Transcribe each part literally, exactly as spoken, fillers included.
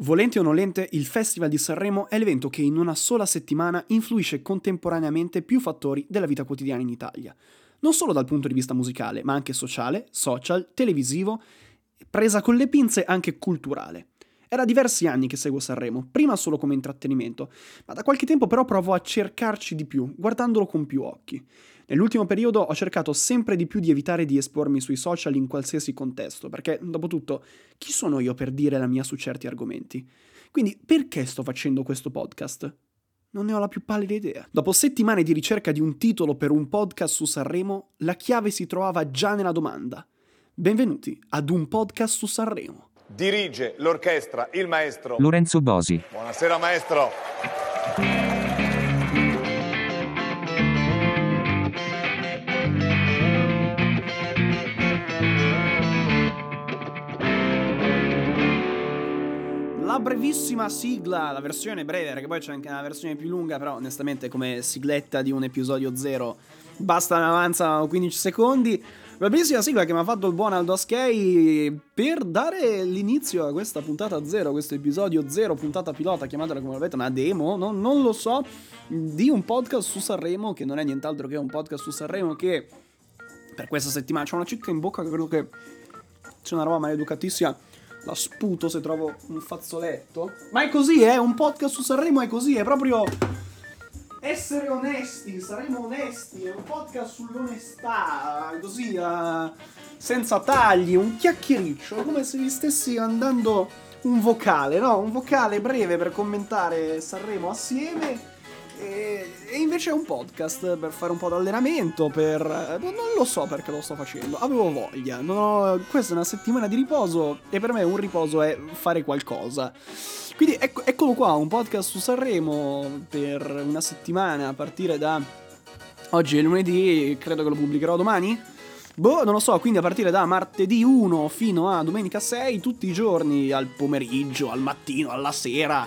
Volente o nolente, il Festival di Sanremo è l'evento che in una sola settimana influisce contemporaneamente più fattori della vita quotidiana in Italia, non solo dal punto di vista musicale, ma anche sociale, social, televisivo, presa con le pinze anche culturale. Era diversi anni che seguo Sanremo, prima solo come intrattenimento, ma da qualche tempo però provo a cercarci di più, guardandolo con più occhi. Nell'ultimo periodo ho cercato sempre di più di evitare di espormi sui social in qualsiasi contesto, perché, dopo tutto, chi sono io per dire la mia su certi argomenti? Quindi, perché sto facendo questo podcast? Non ne ho la più pallida idea. Dopo settimane di ricerca di un titolo per un podcast su Sanremo, la chiave si trovava già nella domanda. Benvenuti ad un podcast su Sanremo. Dirige l'orchestra il maestro Lorenzo Bosi. Buonasera maestro. La brevissima sigla, la versione breve, perché poi c'è anche una versione più lunga, però onestamente come sigletta di un episodio zero basta, avanzano quindici secondi. La bellissima sigla che mi ha fatto il buon Aldo Askei per dare l'inizio a questa puntata zero, questo episodio zero, puntata pilota, chiamatela come volete, una demo, no, non lo so, di un podcast su Sanremo, che non è nient'altro che un podcast su Sanremo che per questa settimana c'è una cicca in bocca, credo che c'è una roba maleducatissima, la sputo se trovo un fazzoletto, ma è così, eh, un podcast su Sanremo è così, è proprio... essere onesti, saremo onesti, è un podcast sull'onestà, così, uh, senza tagli, un chiacchiericcio, come se vi stessi andando un vocale, no? Un vocale breve per commentare Sanremo assieme, e, e invece è un podcast per fare un po' d'allenamento, per... non lo so perché lo sto facendo, avevo voglia, non ho... questa è una settimana di riposo, e per me un riposo è fare qualcosa. Quindi ecco, eccolo qua, un podcast su Sanremo per una settimana a partire da... oggi è lunedì, credo che lo pubblicherò domani? Boh, non lo so, quindi a partire da martedì primo fino a domenica sei, tutti i giorni, al pomeriggio, al mattino, alla sera...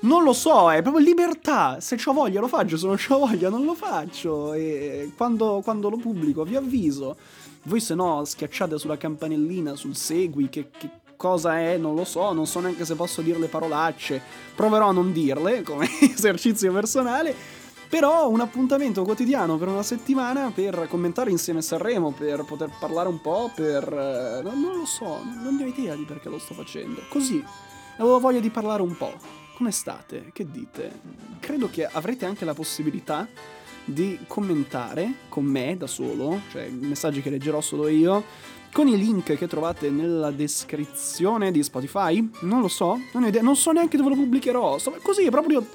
non lo so, è proprio libertà, se c'ho voglia lo faccio, se non c'ho voglia non lo faccio, e quando, quando lo pubblico vi avviso. Voi se no schiacciate sulla campanellina, sul segui, che... che cosa è, non lo so, non so neanche se posso dire le parolacce, proverò a non dirle come esercizio personale, però un appuntamento quotidiano per una settimana per commentare insieme Sanremo, per poter parlare un po', per... non, non lo so, non ne ho idea di perché lo sto facendo, così, avevo voglia di parlare un po', come state, che dite? Credo che avrete anche la possibilità di commentare con me da solo, cioè messaggi che leggerò solo io, con i link che trovate nella descrizione di Spotify, non lo so, non ho idea, non so neanche dove lo pubblicherò, così è proprio,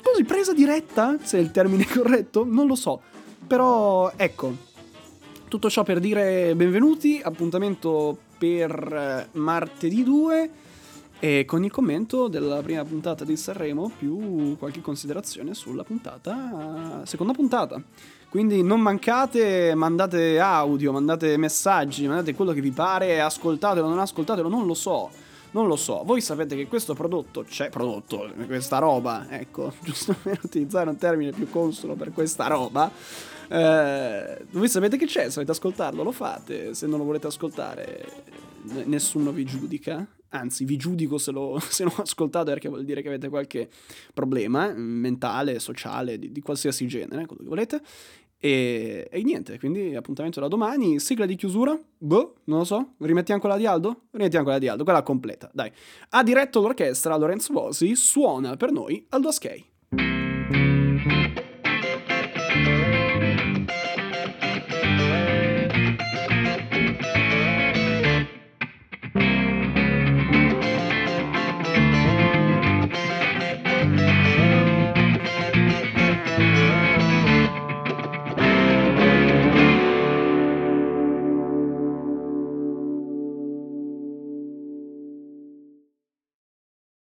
così presa diretta, se è il termine corretto, non lo so, però ecco, tutto ciò per dire benvenuti, appuntamento per martedì due, e con il commento della prima puntata di Sanremo più qualche considerazione sulla puntata, seconda puntata. Quindi non mancate, mandate audio, mandate messaggi, mandate quello che vi pare, ascoltatelo, non ascoltatelo, non lo so, non lo so. Voi sapete che questo prodotto, cioè prodotto, questa roba, ecco, giusto per utilizzare un termine più consono per questa roba, eh, voi sapete che c'è, se volete ascoltarlo lo fate, se non lo volete ascoltare nessuno vi giudica. Anzi, vi giudico se lo, se lo ascoltate, perché vuol dire che avete qualche problema mentale, sociale, di, di qualsiasi genere, quello che volete. E, e niente, quindi appuntamento da domani. Sigla di chiusura? Boh, non lo so. Rimettiamo quella di Aldo? Rimettiamo quella di Aldo, quella completa, dai. Ha diretto l'orchestra Lorenzo Bosi, suona per noi Aldo Askei.